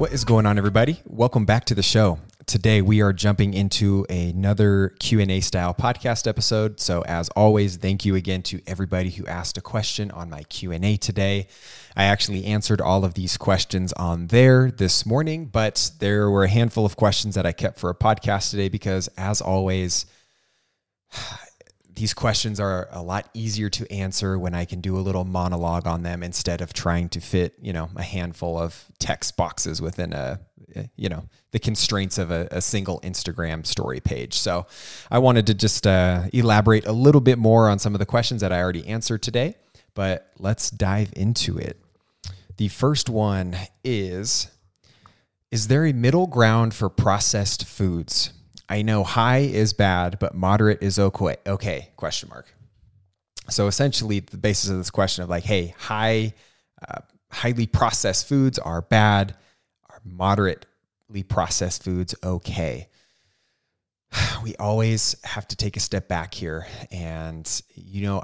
What is going on, everybody? Welcome back to the show. Today, we are jumping into another Q&A style podcast episode. So as always, thank you again to everybody who asked a question on my Q&A today. I actually answered all of these questions on there this morning, but there were a handful of questions that I kept for a podcast today because, as always, these questions are a lot easier to answer when I can do a little monologue on them instead of trying to fit, a handful of text boxes within the constraints of a single Instagram story page. So I wanted to just elaborate a little bit more on some of the questions that I already answered today, but let's dive into it. The first one is there a middle ground for processed foods? I know high is bad, but moderate is okay, question mark. So essentially the basis of this question of like, hey, highly processed foods are bad, are moderately processed foods okay? We always have to take a step back here. And,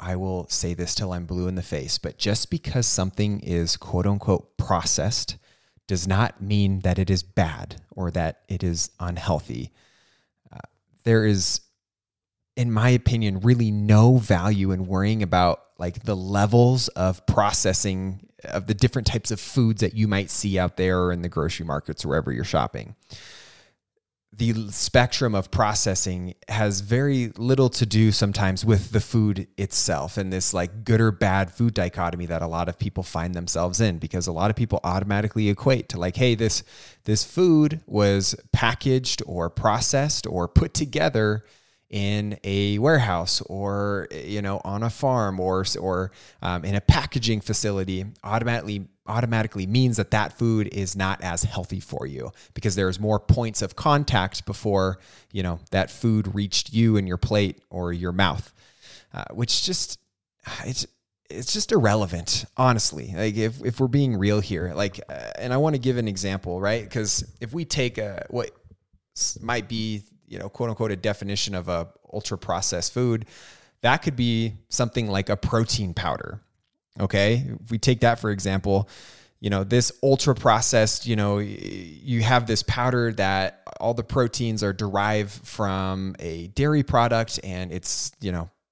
I will say this till I'm blue in the face, but just because something is quote unquote processed does not mean that it is bad or that it is unhealthy. There is, in my opinion, really no value in worrying about like the levels of processing of the different types of foods that you might see out there or in the grocery markets or wherever you're shopping. The spectrum of processing has very little to do sometimes with the food itself and this like good or bad food dichotomy that a lot of people find themselves in, because a lot of people automatically equate to like, hey, this food was packaged or processed or put together in a warehouse or, on a farm or in a packaging facility, automatically means that food is not as healthy for you because there's more points of contact before, that food reached you and your plate or your mouth, which just, it's just irrelevant, honestly. Like if we're being real here, and I want to give an example, right? Cause if we take what might be, quote unquote, a definition of a ultra processed food, that could be something like a protein powder. Okay. If we take that, for example, this ultra processed, you have this powder that all the proteins are derived from a dairy product and it's,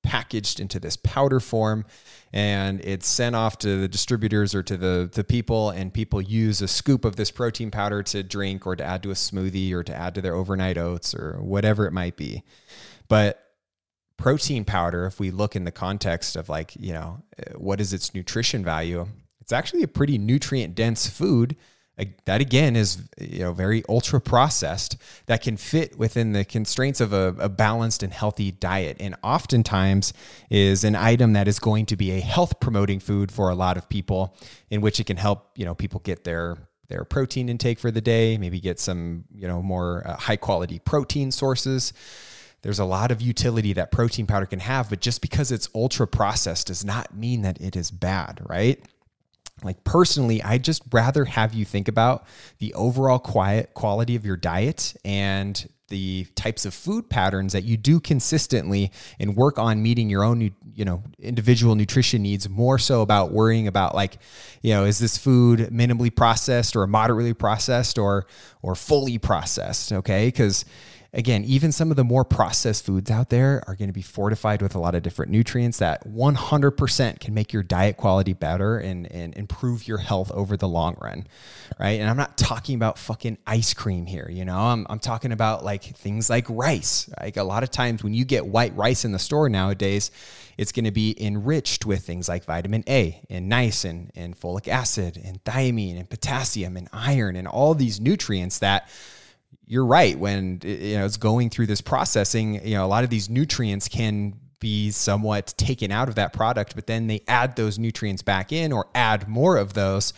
packaged into this powder form and it's sent off to the distributors or to the people, and people use a scoop of this protein powder to drink or to add to a smoothie or to add to their overnight oats or whatever it might be. But protein powder, if we look in the context of like, what is its nutrition value? It's actually a pretty nutrient dense food that again is, very ultra processed, that can fit within the constraints of a balanced and healthy diet. And oftentimes is an item that is going to be a health promoting food for a lot of people, in which it can help, people get their protein intake for the day, maybe get some, more high quality protein sources. There's a lot of utility that protein powder can have, but just because it's ultra processed does not mean that it is bad, right? Like personally, I'd just rather have you think about the overall quality of your diet and the types of food patterns that you do consistently, and work on meeting your own, individual nutrition needs, more so about worrying about like, is this food minimally processed or moderately processed or fully processed? Okay. Cause again, even some of the more processed foods out there are going to be fortified with a lot of different nutrients that 100% can make your diet quality better and improve your health over the long run, right? And I'm not talking about fucking ice cream here, I'm talking about like things like rice. Like a lot of times when you get white rice in the store nowadays, it's going to be enriched with things like vitamin A and niacin and folic acid and thiamine and potassium and iron and all these nutrients that, you're right, when it's going through this processing, a lot of these nutrients can be somewhat taken out of that product, but then they add those nutrients back in or add more of those,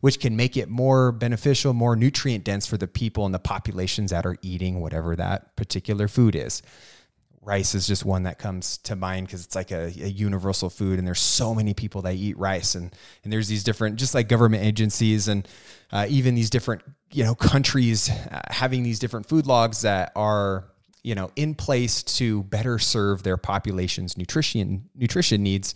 which can make it more beneficial, more nutrient dense for the people and the populations that are eating whatever that particular food is. Rice is just one that comes to mind because it's like a universal food, and there's so many people that eat rice, and there's these different, just like government agencies and even these different countries having these different food logs that are you know, in place to better serve their population's nutrition needs,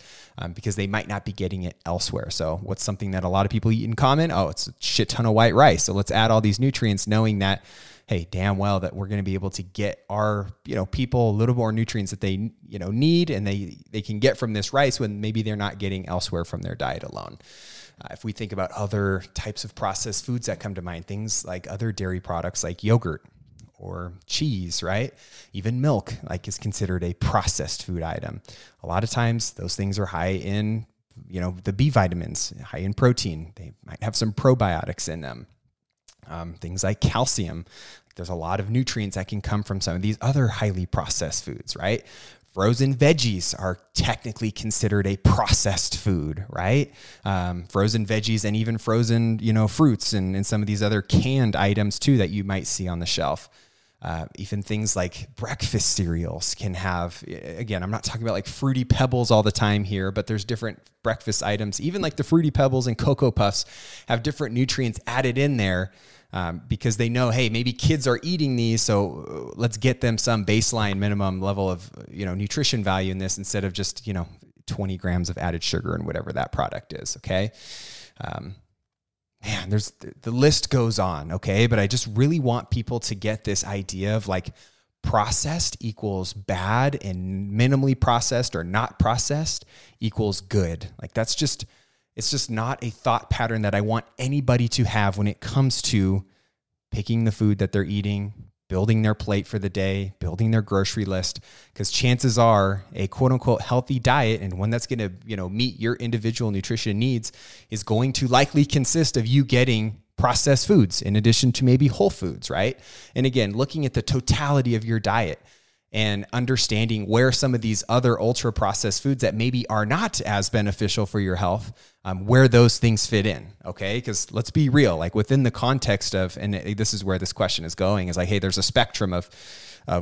because they might not be getting it elsewhere. So what's something that a lot of people eat in common? Oh, it's a shit ton of white rice. So let's add all these nutrients, knowing that, hey, damn well that we're going to be able to get our, you know, people a little more nutrients that they, you know, need, and they can get from this rice when maybe they're not getting elsewhere from their diet alone. If we think about other types of processed foods that come to mind, things like other dairy products like yogurt or cheese, right? Even milk, like, is considered a processed food item. A lot of times those things are high in, you know, the B vitamins, high in protein. They might have some probiotics in them. Things like calcium. There's a lot of nutrients that can come from some of these other highly processed foods, right? Frozen veggies are technically considered a processed food, right? Frozen veggies and even frozen, you know, fruits and some of these other canned items too that you might see on the shelf. Even things like breakfast cereals can have, again, I'm not talking about like Fruity Pebbles all the time here, but there's different breakfast items. Even like the Fruity Pebbles and Cocoa Puffs have different nutrients added in there, because they know, hey, maybe kids are eating these, so let's get them some baseline minimum level of, you know, nutrition value in this instead of just, you know, 20 grams of added sugar and whatever that product is, okay? Man, there's the list goes on, okay? But I just really want people to get this idea of like processed equals bad and minimally processed or not processed equals good. Like that's just... it's just not a thought pattern that I want anybody to have when it comes to picking the food that they're eating, building their plate for the day, building their grocery list, because chances are a quote unquote healthy diet and one that's going to, you know, meet your individual nutrition needs is going to likely consist of you getting processed foods in addition to maybe whole foods, right? And again, looking at the totality of your diet and understanding where some of these other ultra-processed foods that maybe are not as beneficial for your health, where those things fit in, okay? Because let's be real, like within the context of, and this is where this question is going, is like, hey, there's a spectrum of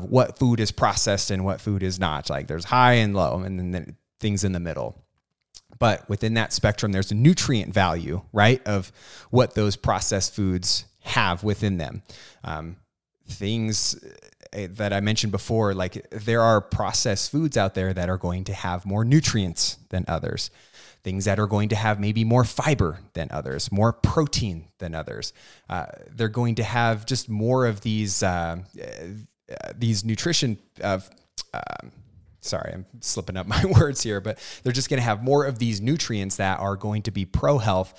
what food is processed and what food is not. Like there's high and low, and then things in the middle. But within that spectrum, there's a nutrient value, right, of what those processed foods have within them. Things that I mentioned before, like there are processed foods out there that are going to have more nutrients than others, things that are going to have maybe more fiber than others, more protein than others. They're going to have just more of these nutrition of, sorry, I'm slipping up my words here, but they're just going to have more of these nutrients that are going to be pro-health,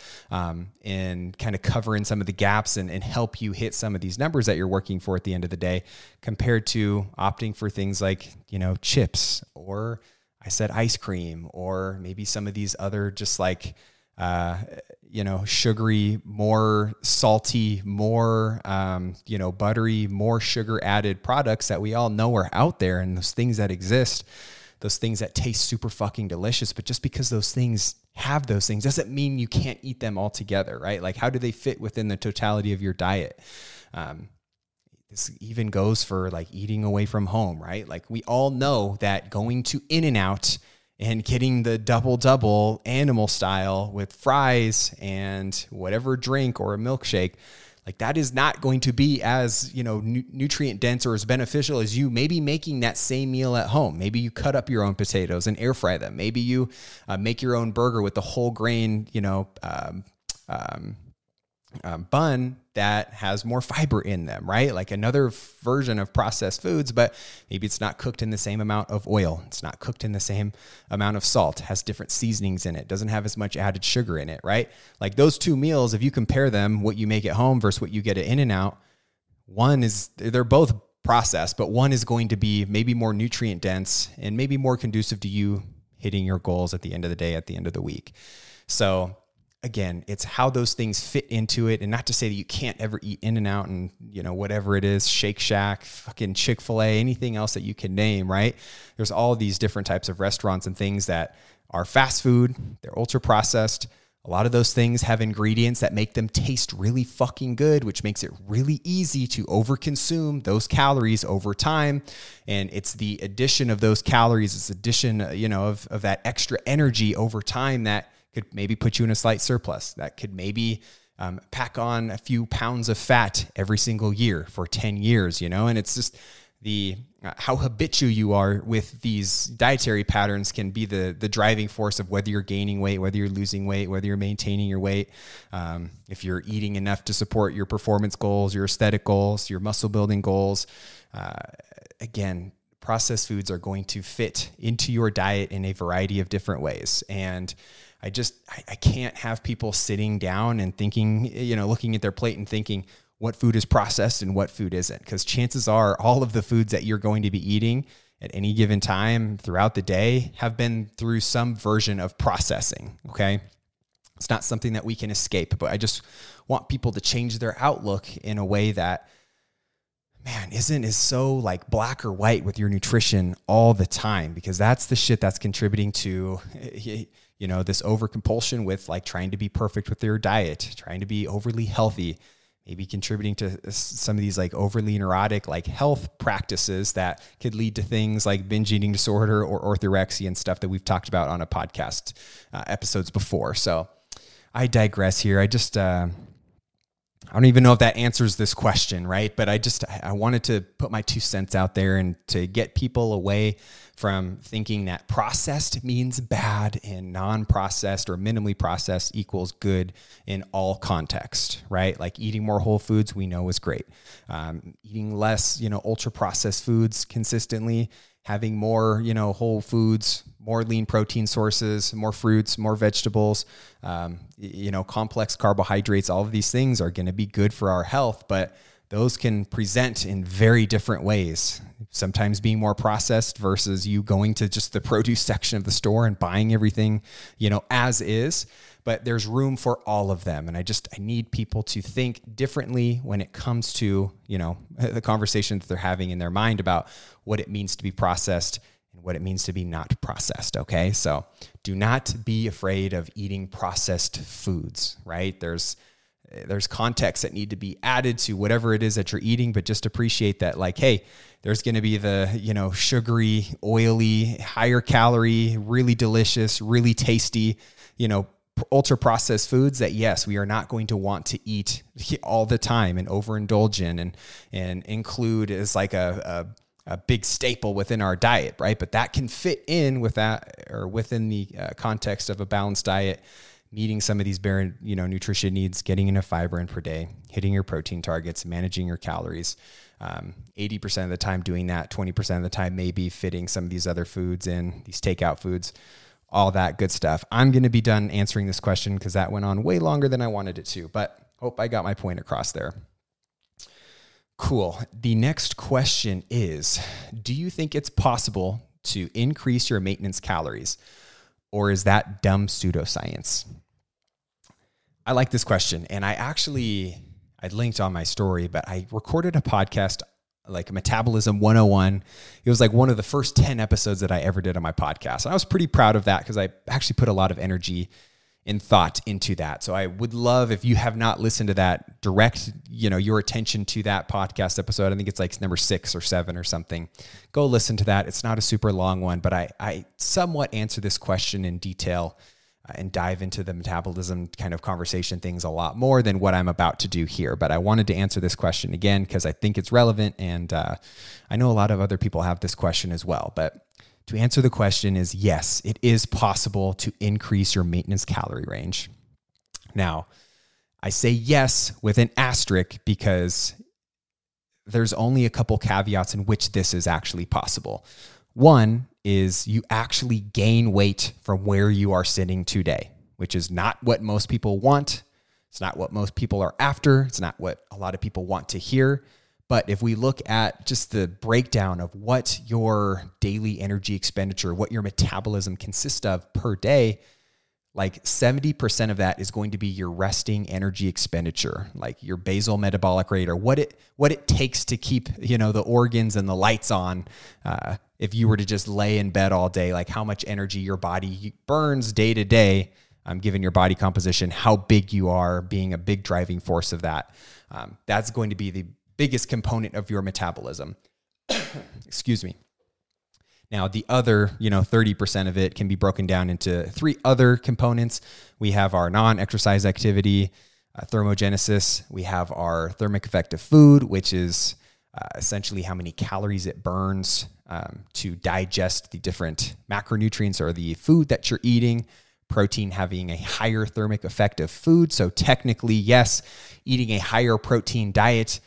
and kind of cover in some of the gaps and help you hit some of these numbers that you're working for at the end of the day, compared to opting for things like, you know, chips, or I said ice cream, or maybe some of these other just like, you know, sugary, more salty, more, you know, buttery, more sugar added products that we all know are out there. And those things that exist, those things that taste super fucking delicious, but just because those things have those things doesn't mean you can't eat them all together, right? Like how do they fit within the totality of your diet? This even goes for like eating away from home, right? Like we all know that going to In-N-Out and getting the double-double animal style with fries and whatever drink or a milkshake, like that is not going to be as, you know, nutrient-dense or as beneficial as you maybe making that same meal at home. Maybe you cut up your own potatoes and air fry them. Maybe you make your own burger with the whole grain, you know, bun that has more fiber in them, right? Like another version of processed foods, but maybe it's not cooked in the same amount of oil. It's not cooked in the same amount of salt, has different seasonings in it, doesn't have as much added sugar in it, right? Like those two meals, if you compare them, what you make at home versus what you get at In-N-Out, one is, they're both processed, but one is going to be maybe more nutrient dense and maybe more conducive to you hitting your goals at the end of the day, at the end of the week. So again, it's how those things fit into it, and not to say that you can't ever eat In-N-Out and, you know, whatever it is, Shake Shack, fucking Chick-fil-A, anything else that you can name, right? There's all these different types of restaurants and things that are fast food. They're ultra processed. A lot of those things have ingredients that make them taste really fucking good, which makes it really easy to overconsume those calories over time. And it's the addition of those calories, it's addition, you know, of that extra energy over time that could maybe put you in a slight surplus, that could maybe pack on a few pounds of fat every single year for 10 years, you know? And it's just, the how habitual you are with these dietary patterns can be the driving force of whether you're gaining weight, whether you're losing weight, whether you're maintaining your weight. If you're eating enough to support your performance goals, your aesthetic goals, your muscle building goals, again, processed foods are going to fit into your diet in a variety of different ways. And I can't have people sitting down and thinking, looking at their plate and thinking what food is processed and what food isn't. Because chances are all of the foods that you're going to be eating at any given time throughout the day have been through some version of processing. Okay. It's not something that we can escape, but I just want people to change their outlook in a way that, man, is so like black or white with your nutrition all the time, because that's the shit that's contributing to, this over compulsion with like trying to be perfect with your diet, trying to be overly healthy, maybe contributing to some of these like overly neurotic, like health practices that could lead to things like binge eating disorder or orthorexia and stuff that we've talked about on a podcast episodes before. So I digress here. I don't even know if that answers this question, right? But I wanted to put my 2 cents out there and to get people away from thinking that processed means bad and non-processed or minimally processed equals good in all context, right? Like eating more whole foods we know is great. Eating less, ultra-processed foods consistently, having more, whole foods, more lean protein sources, more fruits, more vegetables, complex carbohydrates, all of these things are going to be good for our health, but those can present in very different ways, sometimes being more processed versus you going to just the produce section of the store and buying everything, as is, but there's room for all of them. And I need people to think differently when it comes to, the conversation that they're having in their mind about what it means to be processed and what it means to be not processed, okay? So do not be afraid of eating processed foods, right? There's context that need to be added to whatever it is that you're eating, but just appreciate that, like, hey, there's going to be the, sugary, oily, higher calorie, really delicious, really tasty, ultra processed foods that, yes, we are not going to want to eat all the time and overindulge in and include as like a big staple within our diet, right? But that can fit in with that or within the context of a balanced diet, meeting some of these bare, nutrition needs, getting enough fiber in per day, hitting your protein targets, managing your calories. 80% of the time doing that, 20% of the time maybe fitting some of these other foods in, these takeout foods, all that good stuff. I'm going to be done answering this question because that went on way longer than I wanted it to, but hope I got my point across there. Cool. The next question is, do you think it's possible to increase your maintenance calories, or is that dumb pseudoscience? I like this question, and I linked on my story, but I recorded a podcast like Metabolism 101. It was like one of the first 10 episodes that I ever did on my podcast. And I was pretty proud of that because I actually put a lot of energy and thought into that. So I would love, if you have not listened to that, direct, your attention to that podcast episode. I think it's like number 6 or 7 or something. Go listen to that. It's not a super long one, but I somewhat answer this question in detail and dive into the metabolism kind of conversation things a lot more than what I'm about to do here. But I wanted to answer this question again, because I think it's relevant. And I know a lot of other people have this question as well, but to answer the question is, yes, it is possible to increase your maintenance calorie range. Now, I say yes with an asterisk because there's only a couple caveats in which this is actually possible. One is you actually gain weight from where you are sitting today, which is not what most people want. It's not what most people are after. It's not what a lot of people want to hear. But if we look at just the breakdown of what your daily energy expenditure, what your metabolism consists of per day, like 70% of that is going to be your resting energy expenditure, like your basal metabolic rate or what it takes to keep, the organs and the lights on. If you were to just lay in bed all day, like how much energy your body burns day to day, given your body composition, how big you are being a big driving force of that. That's going to be the biggest component of your metabolism. Excuse me. Now, the other, 30% of it can be broken down into 3 other components. We have our non-exercise activity, thermogenesis. We have our thermic effect of food, which is essentially how many calories it burns to digest the different macronutrients or the food that you're eating, protein having a higher thermic effect of food. So technically, yes, eating a higher protein diet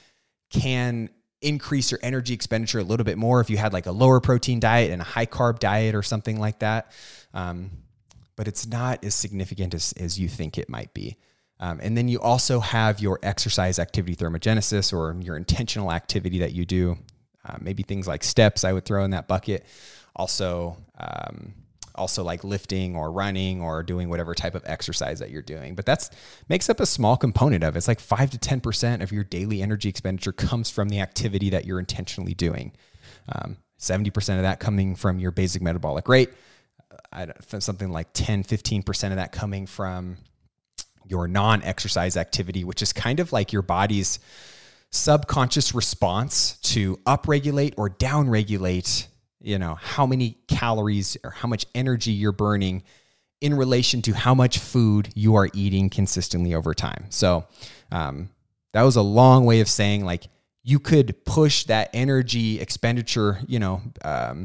can increase your energy expenditure a little bit more if you had like a lower protein diet and a high carb diet or something like that. But it's not as significant as you think it might be. And then you also have your exercise activity thermogenesis, or your intentional activity that you do. Maybe things like steps I would throw in that bucket. Also like lifting or running or doing whatever type of exercise that you're doing. But that makes up a small component of it. It's like 5 to 10% of your daily energy expenditure comes from the activity that you're intentionally doing. 70% of that coming from your basic metabolic rate. Something like 10, 15% of that coming from your non-exercise activity, which is kind of like your body's subconscious response to upregulate or downregulate, you know, how many calories or how much energy you're burning in relation to how much food you are eating consistently over time. So that was a long way of saying, like, you could push that energy expenditure, part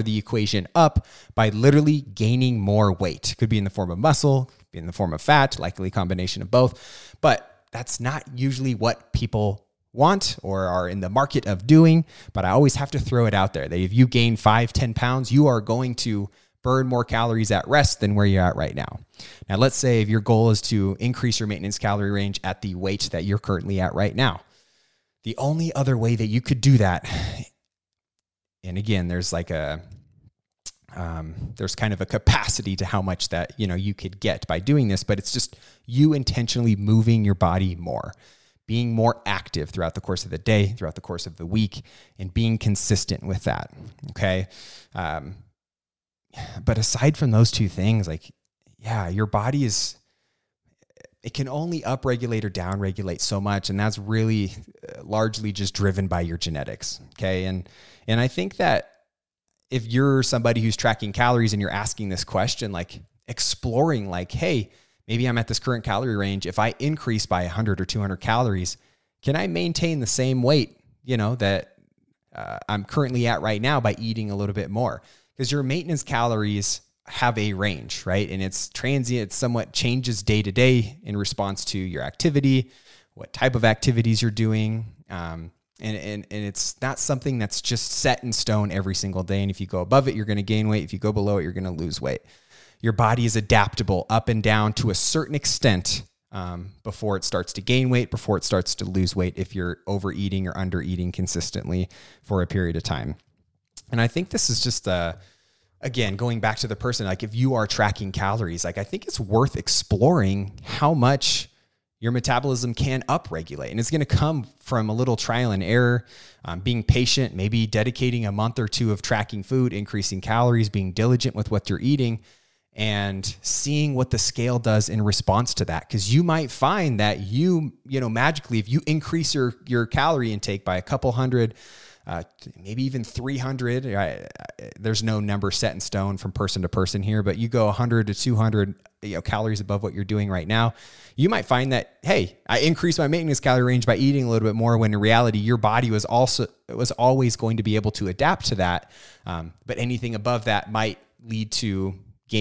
of the equation up by literally gaining more weight. Could be in the form of muscle, could be in the form of fat, likely a combination of both. But that's not usually what people want or are in the market of doing. But I always have to throw it out there that if you gain 5, 10 pounds, you are going to burn more calories at rest than where you're at right now. Now, let's say if your goal is to increase your maintenance calorie range at the weight that you're currently at right now. The only other way that you could do that, and again, there's like a, there's kind of a capacity to how much that, you know, you could get by doing this, but it's just you intentionally moving your body more, being more active throughout the course of the day, throughout the course of the week, and being consistent with that. Okay. But aside from those two things, like, yeah, your body is, it can only upregulate or downregulate so much, and that's really largely just driven by your genetics, okay? And I think that if you're somebody who's tracking calories and you're asking this question, like exploring, like, hey, maybe I'm at this current calorie range. If I increase by 100 or 200 calories, can I maintain the same weight, you know, that I'm currently at right now by eating a little bit more? Because your maintenance calories have a range, right? And it's transient, it somewhat changes day to day in response to your activity, what type of activities you're doing. And it's not something that's just set in stone every single day. And if you go above it, you're going to gain weight. If you go below it, you're going to lose weight. Your body is adaptable up and down to a certain extent before it starts to gain weight, before it starts to lose weight, if you're overeating or undereating consistently for a period of time. And I think this is just again, going back to the person, like if you are tracking calories, like I think it's worth exploring how much your metabolism can upregulate. And it's going to come from a little trial and error, being patient, maybe dedicating a month or two of tracking food, increasing calories, being diligent with what you're eating, and seeing what the scale does in response to that. Because you might find that you know, magically, if you increase your calorie intake by a couple hundred, maybe even 300. There's no number set in stone from person to person here, but you go 100 to 200 calories above what you're doing right now, you might find that, hey, I increased my maintenance calorie range by eating a little bit more, when in reality, your body was always going to be able to adapt to that. But anything above that might lead to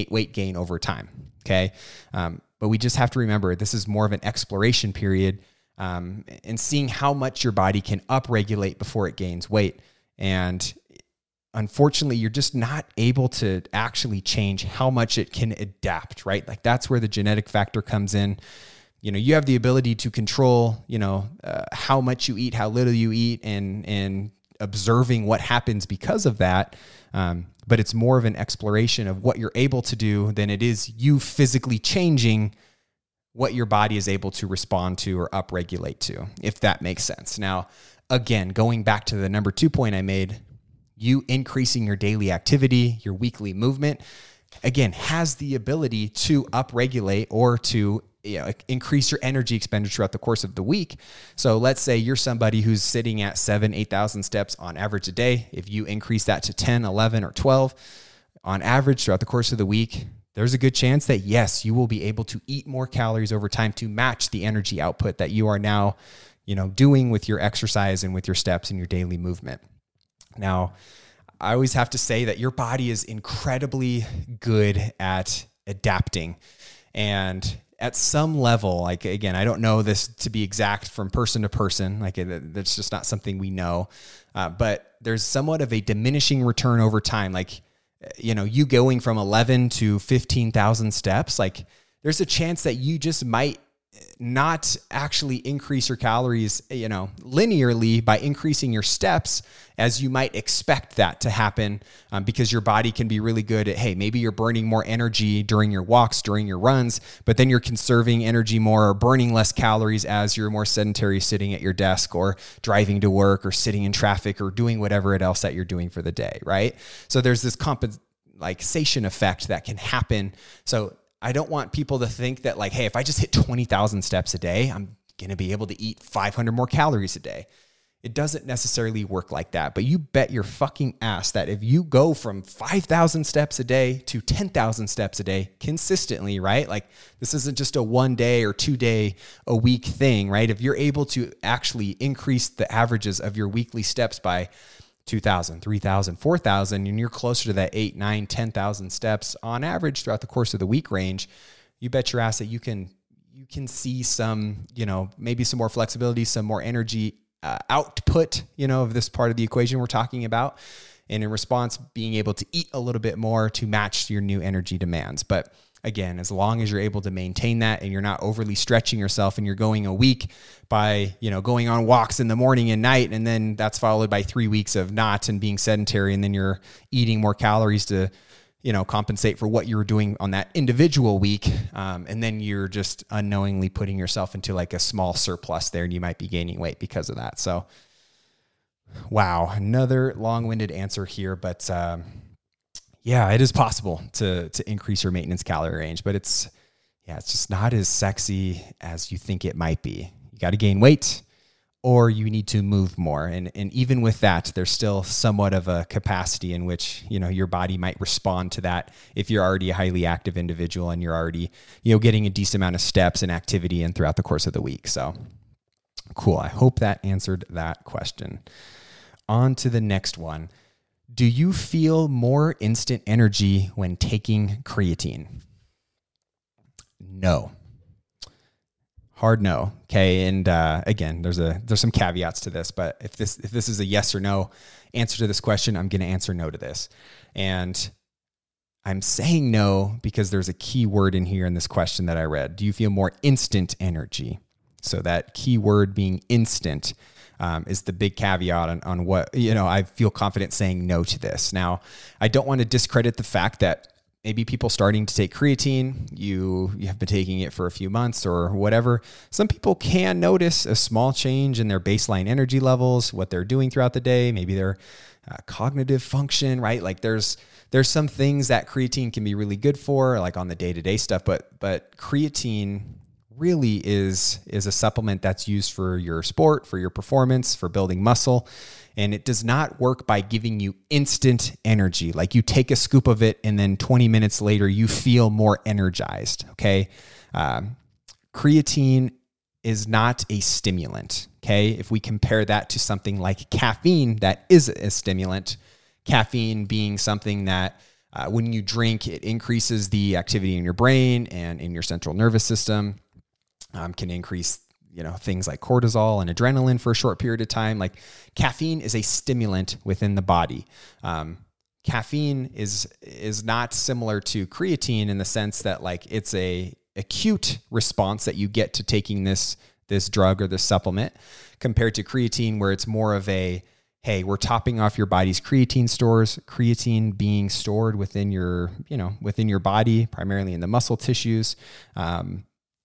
weight gain over time. Okay. But we just have to remember, this is more of an exploration period. And seeing how much your body can upregulate before it gains weight. And unfortunately, you're just not able to actually change how much it can adapt, right? Like that's where the genetic factor comes in. You know, you have the ability to control, you know, how much you eat, how little you eat, and observing what happens because of that. But it's more of an exploration of what you're able to do than it is you physically changing what your body is able to respond to or upregulate to, if that makes sense. Now, again, going back to the number 2 point I made, you increasing your daily activity, your weekly movement, again, has the ability to upregulate or to, you know, increase your energy expenditure throughout the course of the week. So let's say you're somebody who's sitting at 8,000 steps on average a day. If you increase that to 10, 11, or 12 on average throughout the course of the week, there's a good chance that, yes, you will be able to eat more calories over time to match the energy output that you are now, doing with your exercise and with your steps and your daily movement. Now, I always have to say that your body is incredibly good at adapting. And at some level, like, again, I don't know this to be exact from person to person. Like, that's just not something we know. But there's somewhat of a diminishing return over time. Like, you going from 11 to 15,000 steps, like there's a chance that you just might not actually increase your calories, linearly by increasing your steps as you might expect that to happen, because your body can be really good at, hey, maybe you're burning more energy during your walks, during your runs, but then you're conserving energy more or burning less calories as you're more sedentary, sitting at your desk or driving to work or sitting in traffic or doing whatever else that you're doing for the day, right? So there's this compensation effect that can happen. So I don't want people to think that, like, hey, if I just hit 20,000 steps a day, I'm going to be able to eat 500 more calories a day. It doesn't necessarily work like that, but you bet your fucking ass that if you go from 5,000 steps a day to 10,000 steps a day consistently, right? Like, this isn't just a 1 day or 2 day a week thing, right? If you're able to actually increase the averages of your weekly steps by 2,000, 3,000, 4,000, and you're closer to that 8, 9, 10,000 steps on average throughout the course of the week range, you bet your ass that you can see some, maybe some more flexibility, some more energy output, of this part of the equation we're talking about. And in response, being able to eat a little bit more to match your new energy demands. But again, as long as you're able to maintain that and you're not overly stretching yourself and you're going a week by, going on walks in the morning and night, and then that's followed by 3 weeks of not and being sedentary, and then you're eating more calories to, compensate for what you were doing on that individual week. And then you're just unknowingly putting yourself into like a small surplus there, and you might be gaining weight because of that. So, wow, another long-winded answer here, but, yeah, it is possible to increase your maintenance calorie range, but it's just not as sexy as you think it might be. You got to gain weight, or you need to move more. And even with that, there's still somewhat of a capacity in which, your body might respond to that if you're already a highly active individual and you're already, getting a decent amount of steps and activity in throughout the course of the week. So cool. I hope that answered that question. On to the next one. Do you feel more instant energy when taking creatine? No. Hard no. Okay. And again, there's some caveats to this, but if this is a yes or no answer to this question, I'm going to answer no to this. And I'm saying no because there's a key word in here in this question that I read. Do you feel more instant energy? So that key word being instant. Is the big caveat on what, I feel confident saying no to this. Now, I don't want to discredit the fact that maybe people starting to take creatine, you have been taking it for a few months or whatever. Some people can notice a small change in their baseline energy levels, what they're doing throughout the day, maybe their cognitive function, right? Like there's some things that creatine can be really good for, like on the day-to-day stuff, but creatine really is a supplement that's used for your sport, for your performance, for building muscle. And it does not work by giving you instant energy. Like you take a scoop of it and then 20 minutes later, you feel more energized. Okay. Creatine is not a stimulant. Okay. If we compare that to something like caffeine, that is a stimulant, caffeine being something that when you drink, it increases the activity in your brain and in your central nervous system. Can increase, things like cortisol and adrenaline for a short period of time. Like caffeine is a stimulant within the body. Caffeine is not similar to creatine in the sense that like it's a acute response that you get to taking this drug or this supplement compared to creatine, where it's more of a, hey, we're topping off your body's creatine stores, creatine being stored within your, within your body, primarily in the muscle tissues.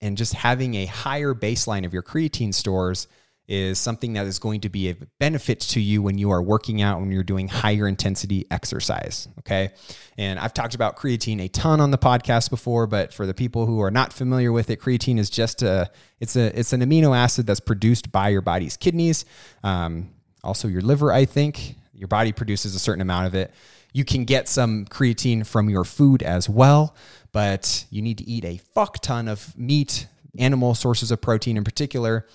And just having a higher baseline of your creatine stores is something that is going to be a benefit to you when you are working out, when you're doing higher intensity exercise, okay? And I've talked about creatine a ton on the podcast before, but for the people who are not familiar with it, creatine is just it's an amino acid that's produced by your body's kidneys, also your liver, I think. Your body produces a certain amount of it. You can get some creatine from your food as well, but you need to eat a fuck ton of meat, animal sources of protein in particular,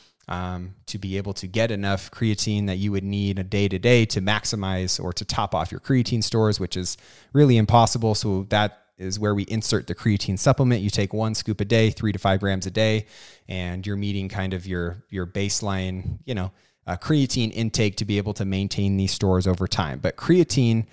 to be able to get enough creatine that you would need a day-to-day to maximize or to top off your creatine stores, which is really impossible. So that is where we insert the creatine supplement. You take one scoop a day, 3 to 5 grams a day, and you're meeting kind of your baseline, creatine intake to be able to maintain these stores over time. But creatine,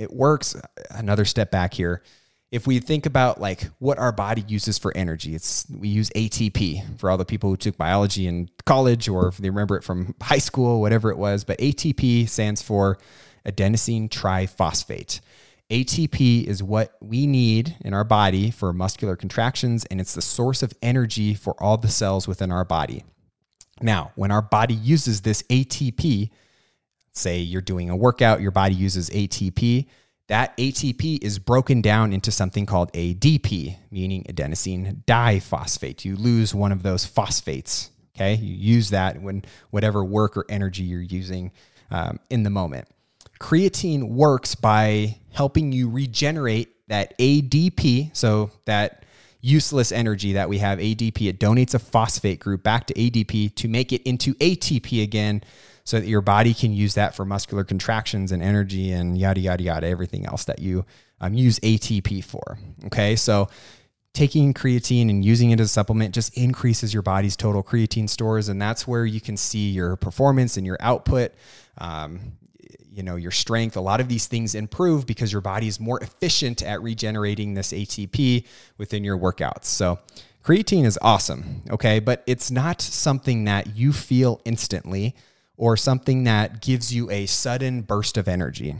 it works. Another step back here. If we think about like what our body uses for energy, we use ATP for all the people who took biology in college, or if they remember it from high school, whatever it was. But ATP stands for adenosine triphosphate. ATP is what we need in our body for muscular contractions, and it's the source of energy for all the cells within our body. Now, when our body uses this ATP, say you're doing a workout, your body uses ATP. That ATP is broken down into something called ADP, meaning adenosine diphosphate. You lose one of those phosphates, okay? You use that when whatever work or energy you're using in the moment. Creatine works by helping you regenerate that ADP, so that useless energy that we have, ADP. It donates a phosphate group back to ADP to make it into ATP again, so that your body can use that for muscular contractions and energy and yada, yada, yada, everything else that you use ATP for. Okay, so taking creatine and using it as a supplement just increases your body's total creatine stores, and that's where you can see your performance and your output, your strength. A lot of these things improve because your body is more efficient at regenerating this ATP within your workouts. So creatine is awesome, okay, but it's not something that you feel instantly or something that gives you a sudden burst of energy.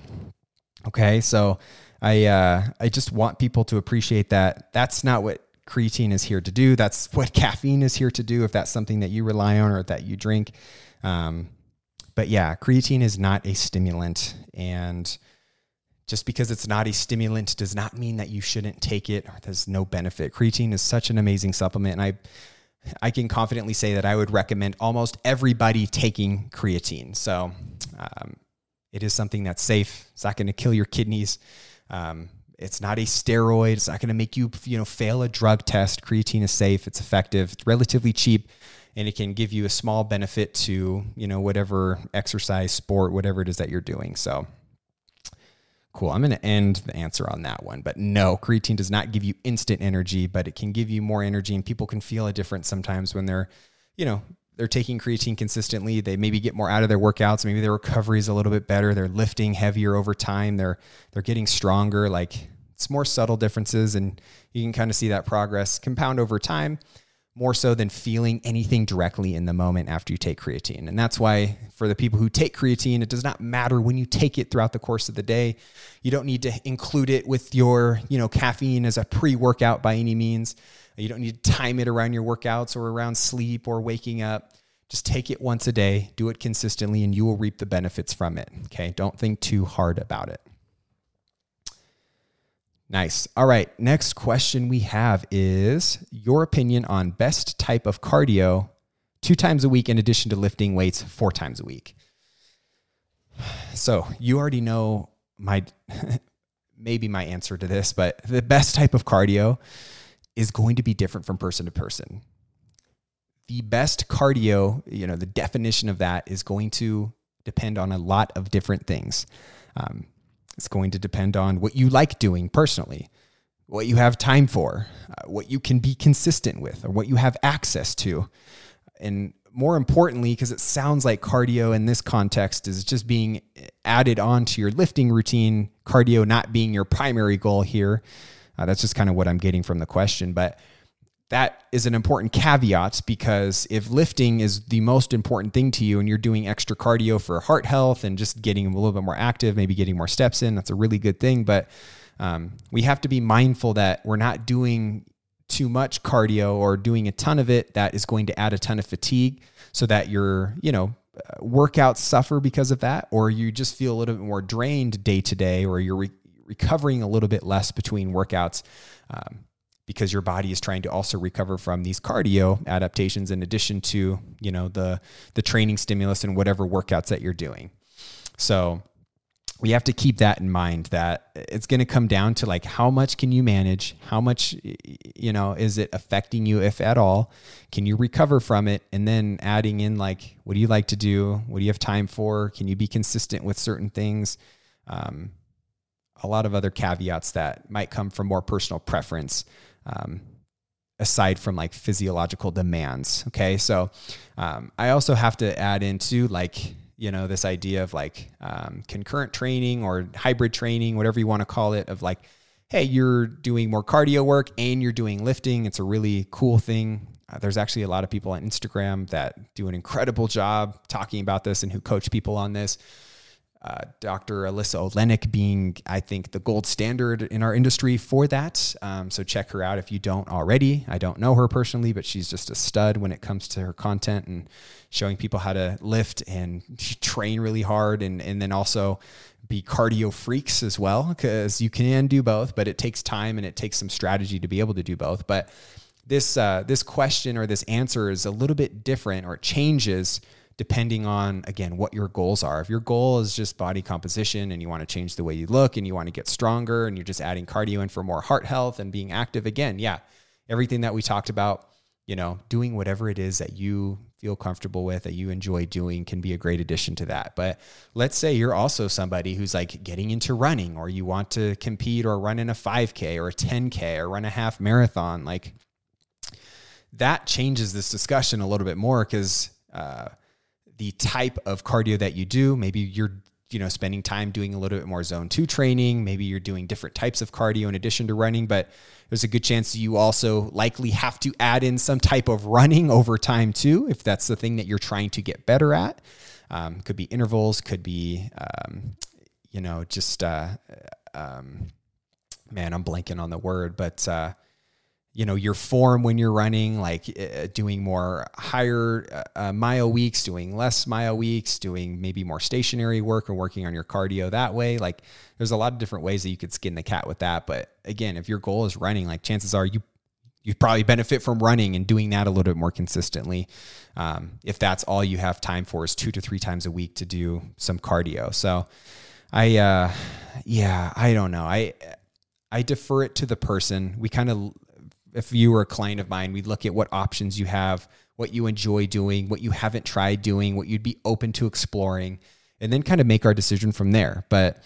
Okay, so I just want people to appreciate that. That's not what creatine is here to do. That's what caffeine is here to do, if that's something that you rely on or that you drink. But yeah, creatine is not a stimulant. And just because it's not a stimulant does not mean that you shouldn't take it or there's no benefit. Creatine is such an amazing supplement, and I can confidently say that I would recommend almost everybody taking creatine. So it is something that's safe. It's not going to kill your kidneys. It's not a steroid. It's not going to make you, fail a drug test. Creatine is safe. It's effective. It's relatively cheap, and it can give you a small benefit to, whatever exercise, sport, whatever it is that you're doing. So cool. I'm going to end the answer on that one, but no, creatine does not give you instant energy, but it can give you more energy, and people can feel a difference sometimes when they're taking creatine consistently. They maybe get more out of their workouts. Maybe their recovery is a little bit better. They're lifting heavier over time. They're getting stronger. Like, it's more subtle differences, and you can kind of see that progress compound over time, more so than feeling anything directly in the moment after you take creatine. And that's why for the people who take creatine, it does not matter when you take it throughout the course of the day. You don't need to include it with your, caffeine as a pre-workout by any means. You don't need to time it around your workouts or around sleep or waking up. Just take it once a day, do it consistently, and you will reap the benefits from it. Okay, don't think too hard about it. Nice. All right. Next question we have is your opinion on best type of cardio 2 times a week in addition to lifting weights 4 times a week. So you already know maybe my answer to this, but the best type of cardio is going to be different from person to person. The best cardio, the definition of that is going to depend on a lot of different things. It's going to depend on what you like doing personally, what you have time for, what you can be consistent with, or what you have access to. And more importantly, because it sounds like cardio in this context is just being added on to your lifting routine, cardio not being your primary goal here. That's just kind of what I'm getting from the question. But that is an important caveat, because if lifting is the most important thing to you and you're doing extra cardio for heart health and just getting a little bit more active, maybe getting more steps in, that's a really good thing. But we have to be mindful that we're not doing too much cardio or doing a ton of it that is going to add a ton of fatigue, so that your, workouts suffer because of that, or you just feel a little bit more drained day to day, or you're recovering a little bit less between workouts. Because your body is trying to also recover from these cardio adaptations in addition to, the training stimulus and whatever workouts that you're doing. So we have to keep that in mind, that it's going to come down to like, how much can you manage? How much, you know, is it affecting you, if at all? Can you recover from it? And then adding in like, what do you like to do? What do you have time for? Can you be consistent with certain things? A lot of other caveats that might come from more personal preference, aside from like physiological demands. Okay. So, I also have to add into like, you know, this idea of like concurrent training or hybrid training, whatever you want to call it, of like, hey, you're doing more cardio work and you're doing lifting. It's a really cool thing. There's actually a lot of people on Instagram that do an incredible job talking about this and who coach people on this. Dr. Alyssa Olenek being, I think, the gold standard in our industry for that. So check her out if you don't already. I don't know her personally, but she's just a stud when it comes to her content and showing people how to lift and train really hard, and then also be cardio freaks as well, because you can do both, but it takes time and it takes some strategy to be able to do both. But this this question or this answer is a little bit different, or it changes depending on, again, what your goals are. If your goal is just body composition and you want to change the way you look and you want to get stronger and you're just adding cardio in for more heart health and being active, again, yeah, everything that we talked about, you know, doing whatever it is that you feel comfortable with, that you enjoy doing, can be a great addition to that. But let's say you're also somebody who's like getting into running, or you want to compete or run in a 5K or a 10K or run a half marathon. Like, that changes this discussion a little bit more, because, the type of cardio that you do, maybe you're, you know, spending time doing a little bit more zone 2 training. Maybe you're doing different types of cardio in addition to running, but there's a good chance you also likely have to add in some type of running over time too, if that's the thing that you're trying to get better at. Could be intervals, could be, you know, just, man, I'm blanking on the word, but, you know, your form when you're running, like doing more higher mile weeks, doing less mile weeks, doing maybe more stationary work, or working on your cardio that way. Like, there's a lot of different ways that you could skin the cat with that. But again, if your goal is running, like, chances are you probably benefit from running and doing that a little bit more consistently. If that's all you have time for is 2 to 3 times a week to do some cardio. So I don't know. I defer it to the person. We kind of, if you were a client of mine, we'd look at what options you have, what you enjoy doing, what you haven't tried doing, what you'd be open to exploring, and then kind of make our decision from there. But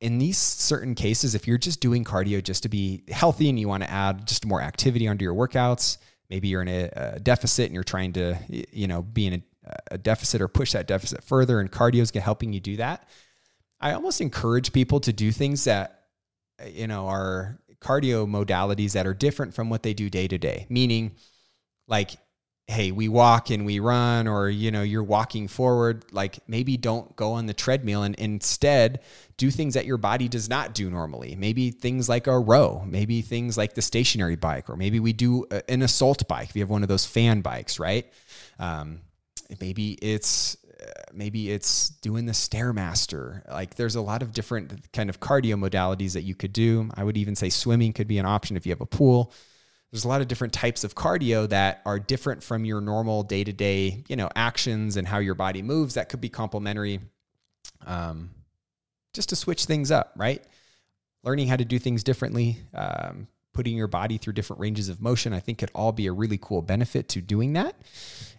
in these certain cases, if you're just doing cardio just to be healthy and you want to add just more activity onto your workouts, maybe you're in a deficit and you're trying to, you know, be in a deficit or push that deficit further, and cardio is helping you do that. I almost encourage people to do things that, you know, are cardio modalities that are different from what they do day to day. Meaning, like, hey, we walk and we run, or, you know, you're walking forward. Like, maybe don't go on the treadmill, and instead do things that your body does not do normally. Maybe things like a row, maybe things like the stationary bike, or maybe we do an assault bike if you have one of those fan bikes, right? Maybe it's doing the Stairmaster. Like, there's a lot of different kind of cardio modalities that you could do. I would even say swimming could be an option if you have a pool. There's a lot of different types of cardio that are different from your normal day-to-day, you know, actions and how your body moves that could be complementary, just to switch things up, right? Learning how to do things differently, putting your body through different ranges of motion, I think could all be a really cool benefit to doing that.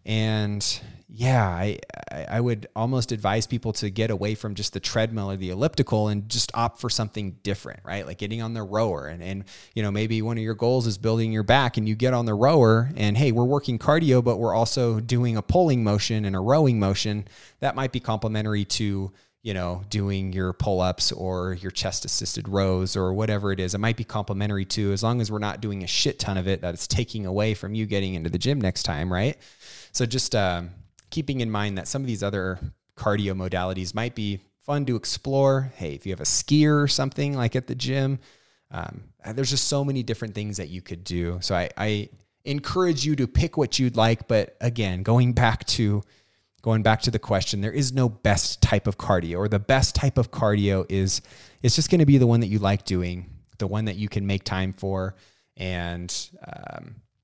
And yeah, I would almost advise people to get away from just the treadmill or the elliptical and just opt for something different, right? Like getting on the rower, and you know, maybe one of your goals is building your back, and you get on the rower and, hey, we're working cardio, but we're also doing a pulling motion and a rowing motion that might be complementary to, you know, doing your pull-ups or your chest-assisted rows or whatever it is. It might be complementary to, as long as we're not doing a shit ton of it that it's taking away from you getting into the gym next time, right? So just keeping in mind that some of these other cardio modalities might be fun to explore. Hey, if you have a skier or something like at the gym, there's just so many different things that you could do. So I encourage you to pick what you'd like. But again, going back to the question, there is no best type of cardio, or the best type of cardio is, it's just going to be the one that you like doing, the one that you can make time for, and,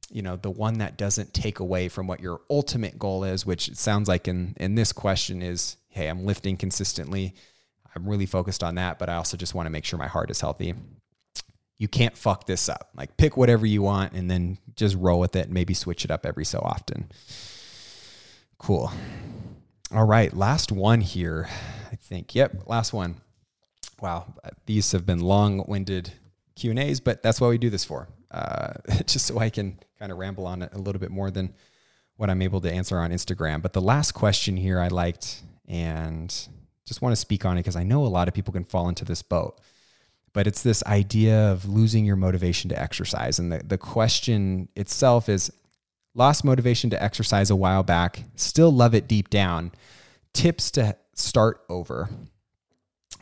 you know, the one that doesn't take away from what your ultimate goal is, which it sounds like in this question is, hey, I'm lifting consistently. I I'm really focused on that, but I also just want to make sure my heart is healthy. You can't fuck this up. Like, pick whatever you want and then just roll with it and maybe switch it up every so often. Cool. All right. Last one here, I think. Yep. Last one. Wow. These have been long-winded Q&As, but that's what we do this for. Just so I can kind of ramble on it a little bit more than what I'm able to answer on Instagram. But the last question here I liked and just want to speak on it because I know a lot of people can fall into this boat. But it's this idea of losing your motivation to exercise. And the question itself is, lost motivation to exercise a while back, still love it deep down. Tips to start over.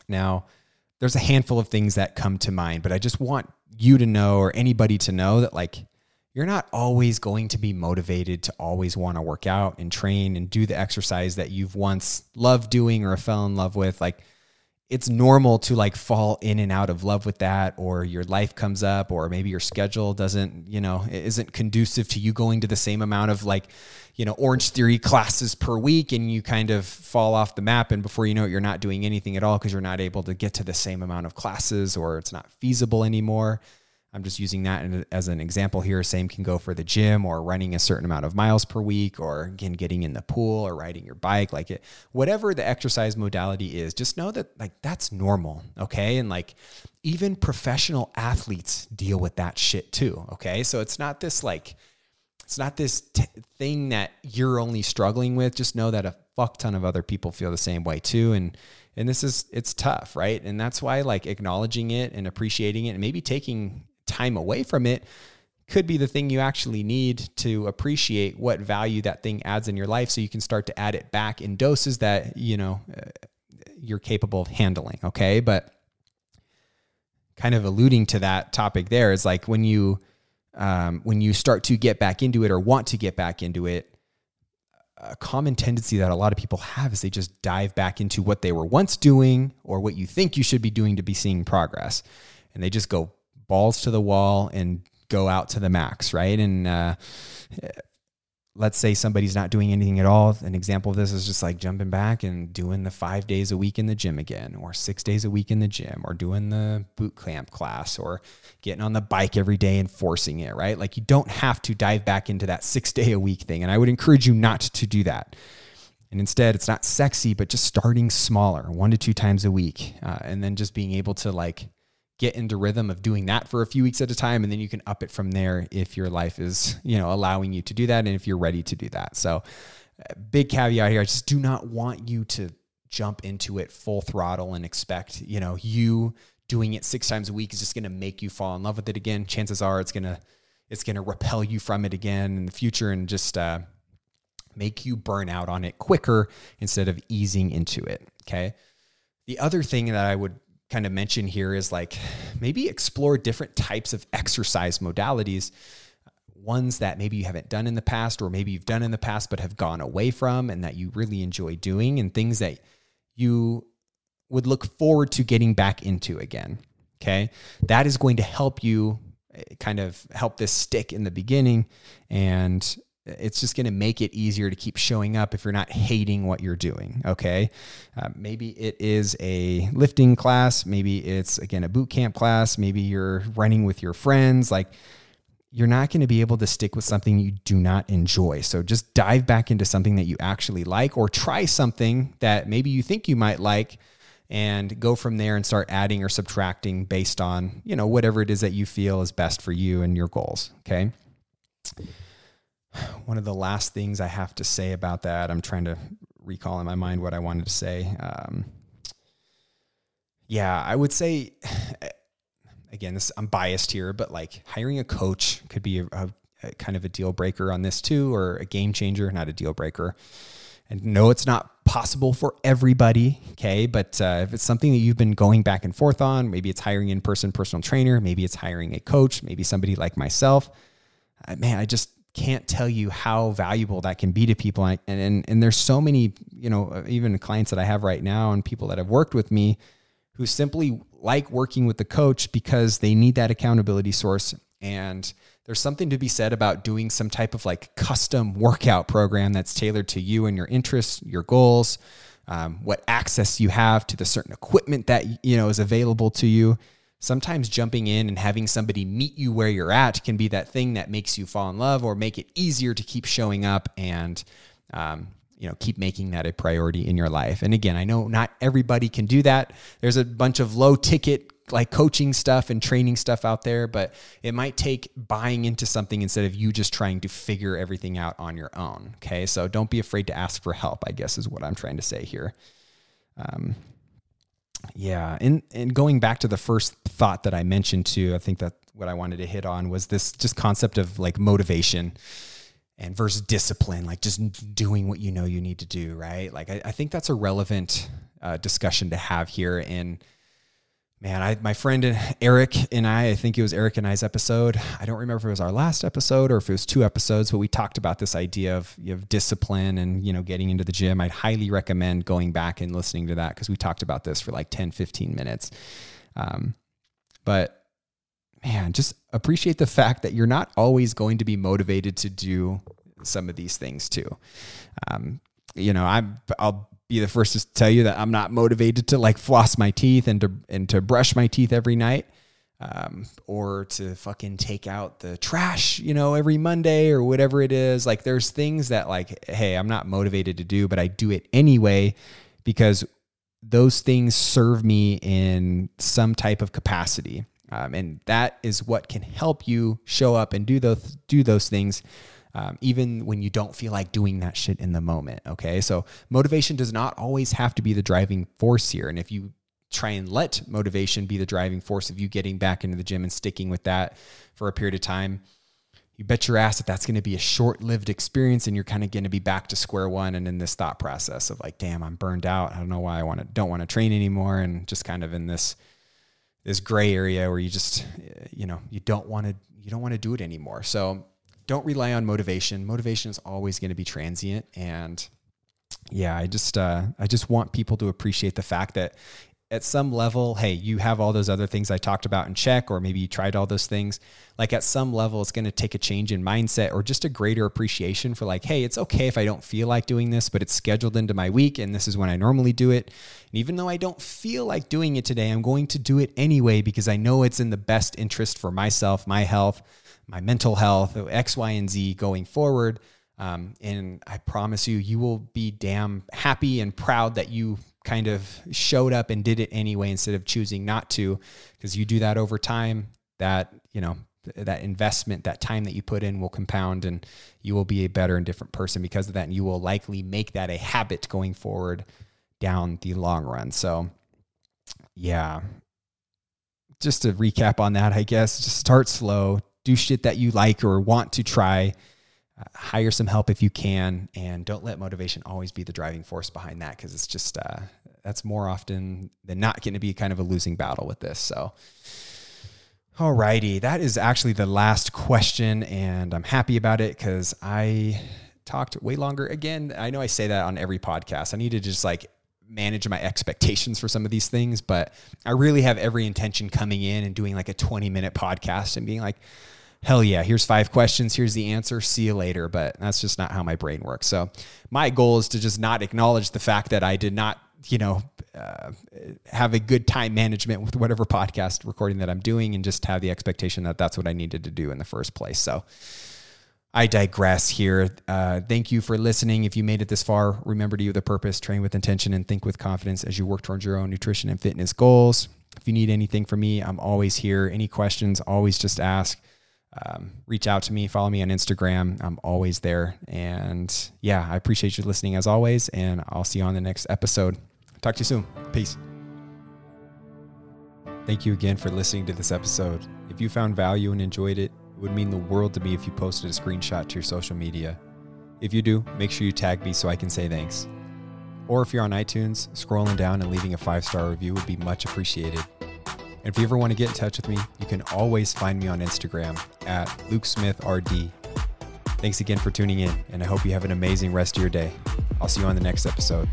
Now, there's a handful of things that come to mind, but I just want you to know, or anybody to know, that like, you're not always going to be motivated to always want to work out and train and do the exercise that you've once loved doing or fell in love with. Like, it's normal to like fall in and out of love with that, or your life comes up, or maybe your schedule doesn't, you know, isn't conducive to you going to the same amount of like, you know, Orange Theory classes per week, and you kind of fall off the map. And before you know it, you're not doing anything at all because you're not able to get to the same amount of classes, or it's not feasible anymore. I'm just using that as an example here. Same can go for the gym, or running a certain amount of miles per week, or again, getting in the pool, or riding your bike. Like, it, whatever the exercise modality is, just know that like, that's normal. Okay. And like, even professional athletes deal with that shit too. Okay. So it's not this like, it's not this thing that you're only struggling with. Just know that a fuck ton of other people feel the same way too. And this is, it's tough, right? And that's why like acknowledging it and appreciating it and maybe taking time away from it could be the thing you actually need to appreciate what value that thing adds in your life, so you can start to add it back in doses that, you know, you're capable of handling. Okay. But kind of alluding to that topic there is like, when you start to get back into it or want to get back into it, a common tendency that a lot of people have is they just dive back into what they were once doing, or what you think you should be doing to be seeing progress. And they just go balls to the wall and go out to the max, right? And let's say somebody's not doing anything at all. An example of this is just like jumping back and doing the 5 days a week in the gym again, or 6 days a week in the gym, or doing the boot camp class, or getting on the bike every day and forcing it, right? Like, you don't have to dive back into that 6 day a week thing. And I would encourage you not to do that. And instead, it's not sexy, but just starting smaller, 1 to 2 times a week. And then just being able to like get into rhythm of doing that for a few weeks at a time. And then you can up it from there if your life is, you know, allowing you to do that, and if you're ready to do that. So big caveat here. I just do not want you to jump into it full throttle and expect, you know, you doing it 6 times a week is just going to make you fall in love with it again. Chances are it's going to repel you from it again in the future, and just make you burn out on it quicker instead of easing into it. Okay. The other thing that I would kind of mention here is like, maybe explore different types of exercise modalities, ones that maybe you haven't done in the past, or maybe you've done in the past but have gone away from, and that you really enjoy doing, and things that you would look forward to getting back into again. Okay. That is going to help you kind of help this stick in the beginning, and it's just going to make it easier to keep showing up if you're not hating what you're doing. Okay. Maybe it is a lifting class. Maybe it's, again, a boot camp class. Maybe you're running with your friends. Like, you're not going to be able to stick with something you do not enjoy. So just dive back into something that you actually like, or try something that maybe you think you might like, and go from there and start adding or subtracting based on, you know, whatever it is that you feel is best for you and your goals. Okay. One of the last things I have to say about that, I'm trying to recall in my mind what I wanted to say. I would say, again, this, I'm biased here, but like hiring a coach could be a kind of a deal breaker on this too, or a game changer, not a deal breaker. And no, it's not possible for everybody. Okay. But if it's something that you've been going back and forth on, maybe it's hiring in-person personal trainer, maybe it's hiring a coach, maybe somebody like myself. I just can't tell you how valuable that can be to people. And there's so many, you know, even clients that I have right now and people that have worked with me who simply like working with the coach because they need that accountability source. And there's something to be said about doing some type of like custom workout program that's tailored to you and your interests, your goals, what access you have to the certain equipment that, you know, is available to you. Sometimes jumping in and having somebody meet you where you're at can be that thing that makes you fall in love or make it easier to keep showing up and, you know, keep making that a priority in your life. And again, I know not everybody can do that. There's a bunch of low ticket, like coaching stuff and training stuff out there, but it might take buying into something instead of you just trying to figure everything out on your own. Okay. So don't be afraid to ask for help, I guess is what I'm trying to say here. Yeah. And going back to the first thought that I mentioned too, I think that what I wanted to hit on was this just concept of like motivation and versus discipline, like just doing what you know you need to do, right? Like, I think that's a relevant discussion to have here. And man, my friend Eric and I think it was Eric and I's episode. I don't remember if it was our last episode or if it was 2 episodes, but we talked about this idea of discipline and, you know, getting into the gym. I'd highly recommend going back and listening to that because we talked about this for like 10, 15 minutes. But man, just appreciate the fact that you're not always going to be motivated to do some of these things too. You know, I'll be the first to tell you that I'm not motivated to like floss my teeth and to brush my teeth every night, or to fucking take out the trash, you know, every Monday or whatever it is. Like there's things that like, hey, I'm not motivated to do, but I do it anyway because those things serve me in some type of capacity. And that is what can help you show up and do those things. Even when you don't feel like doing that shit in the moment. Okay. So motivation does not always have to be the driving force here. And if you try and let motivation be the driving force of you getting back into the gym and sticking with that for a period of time, you bet your ass that's going to be a short-lived experience and you're kind of going to be back to square one. And in this thought process of like, damn, I'm burned out. I don't know why I don't want to train anymore. And just kind of in this gray area where you just, you know, you don't want to do it anymore. So don't rely on motivation. Motivation is always going to be transient. And yeah, I just want people to appreciate the fact that at some level, hey, you have all those other things I talked about in check, or maybe you tried all those things. Like at some level, it's going to take a change in mindset or just a greater appreciation for like, hey, it's okay if I don't feel like doing this, but it's scheduled into my week and this is when I normally do it. And even though I don't feel like doing it today, I'm going to do it anyway because I know it's in the best interest for myself, my health, my mental health, X, Y, and Z going forward. And I promise you, you will be damn happy and proud that you kind of showed up and did it anyway, instead of choosing not to, because you do that over time, that, you know, that investment, that time that you put in will compound and you will be a better and different person because of that. And you will likely make that a habit going forward down the long run. So yeah, just to recap on that, I guess, just start slow. Do shit that you like or want to try. Hire some help if you can, and don't let motivation always be the driving force behind that, because it's just that's more often than not going to be kind of a losing battle with this. So, alrighty, that is actually the last question, and I'm happy about it because I talked way longer. Again, I know I say that on every podcast. I need to just like manage my expectations for some of these things, but I really have every intention coming in and doing like a 20-minute podcast and being like, hell yeah, here's 5 questions. Here's the answer. See you later. But that's just not how my brain works. So my goal is to just not acknowledge the fact that I did not, you know, have a good time management with whatever podcast recording that I'm doing, and just have the expectation that that's what I needed to do in the first place. So I digress here. Thank you for listening. If you made it this far, remember to you the purpose, train with intention, and think with confidence as you work towards your own nutrition and fitness goals. If you need anything from me, I'm always here. Any questions, always just ask. Reach out to me, follow me on Instagram. I'm always there. And yeah, I appreciate you listening as always. And I'll see you on the next episode. Talk to you soon. Peace. Thank you again for listening to this episode. If you found value and enjoyed it, it would mean the world to me if you posted a screenshot to your social media. If you do, make sure you tag me so I can say thanks. Or if you're on iTunes, scrolling down and leaving a 5-star review would be much appreciated. And if you ever want to get in touch with me, you can always find me on Instagram at lukesmithrd. Thanks again for tuning in, and I hope you have an amazing rest of your day. I'll see you on the next episode.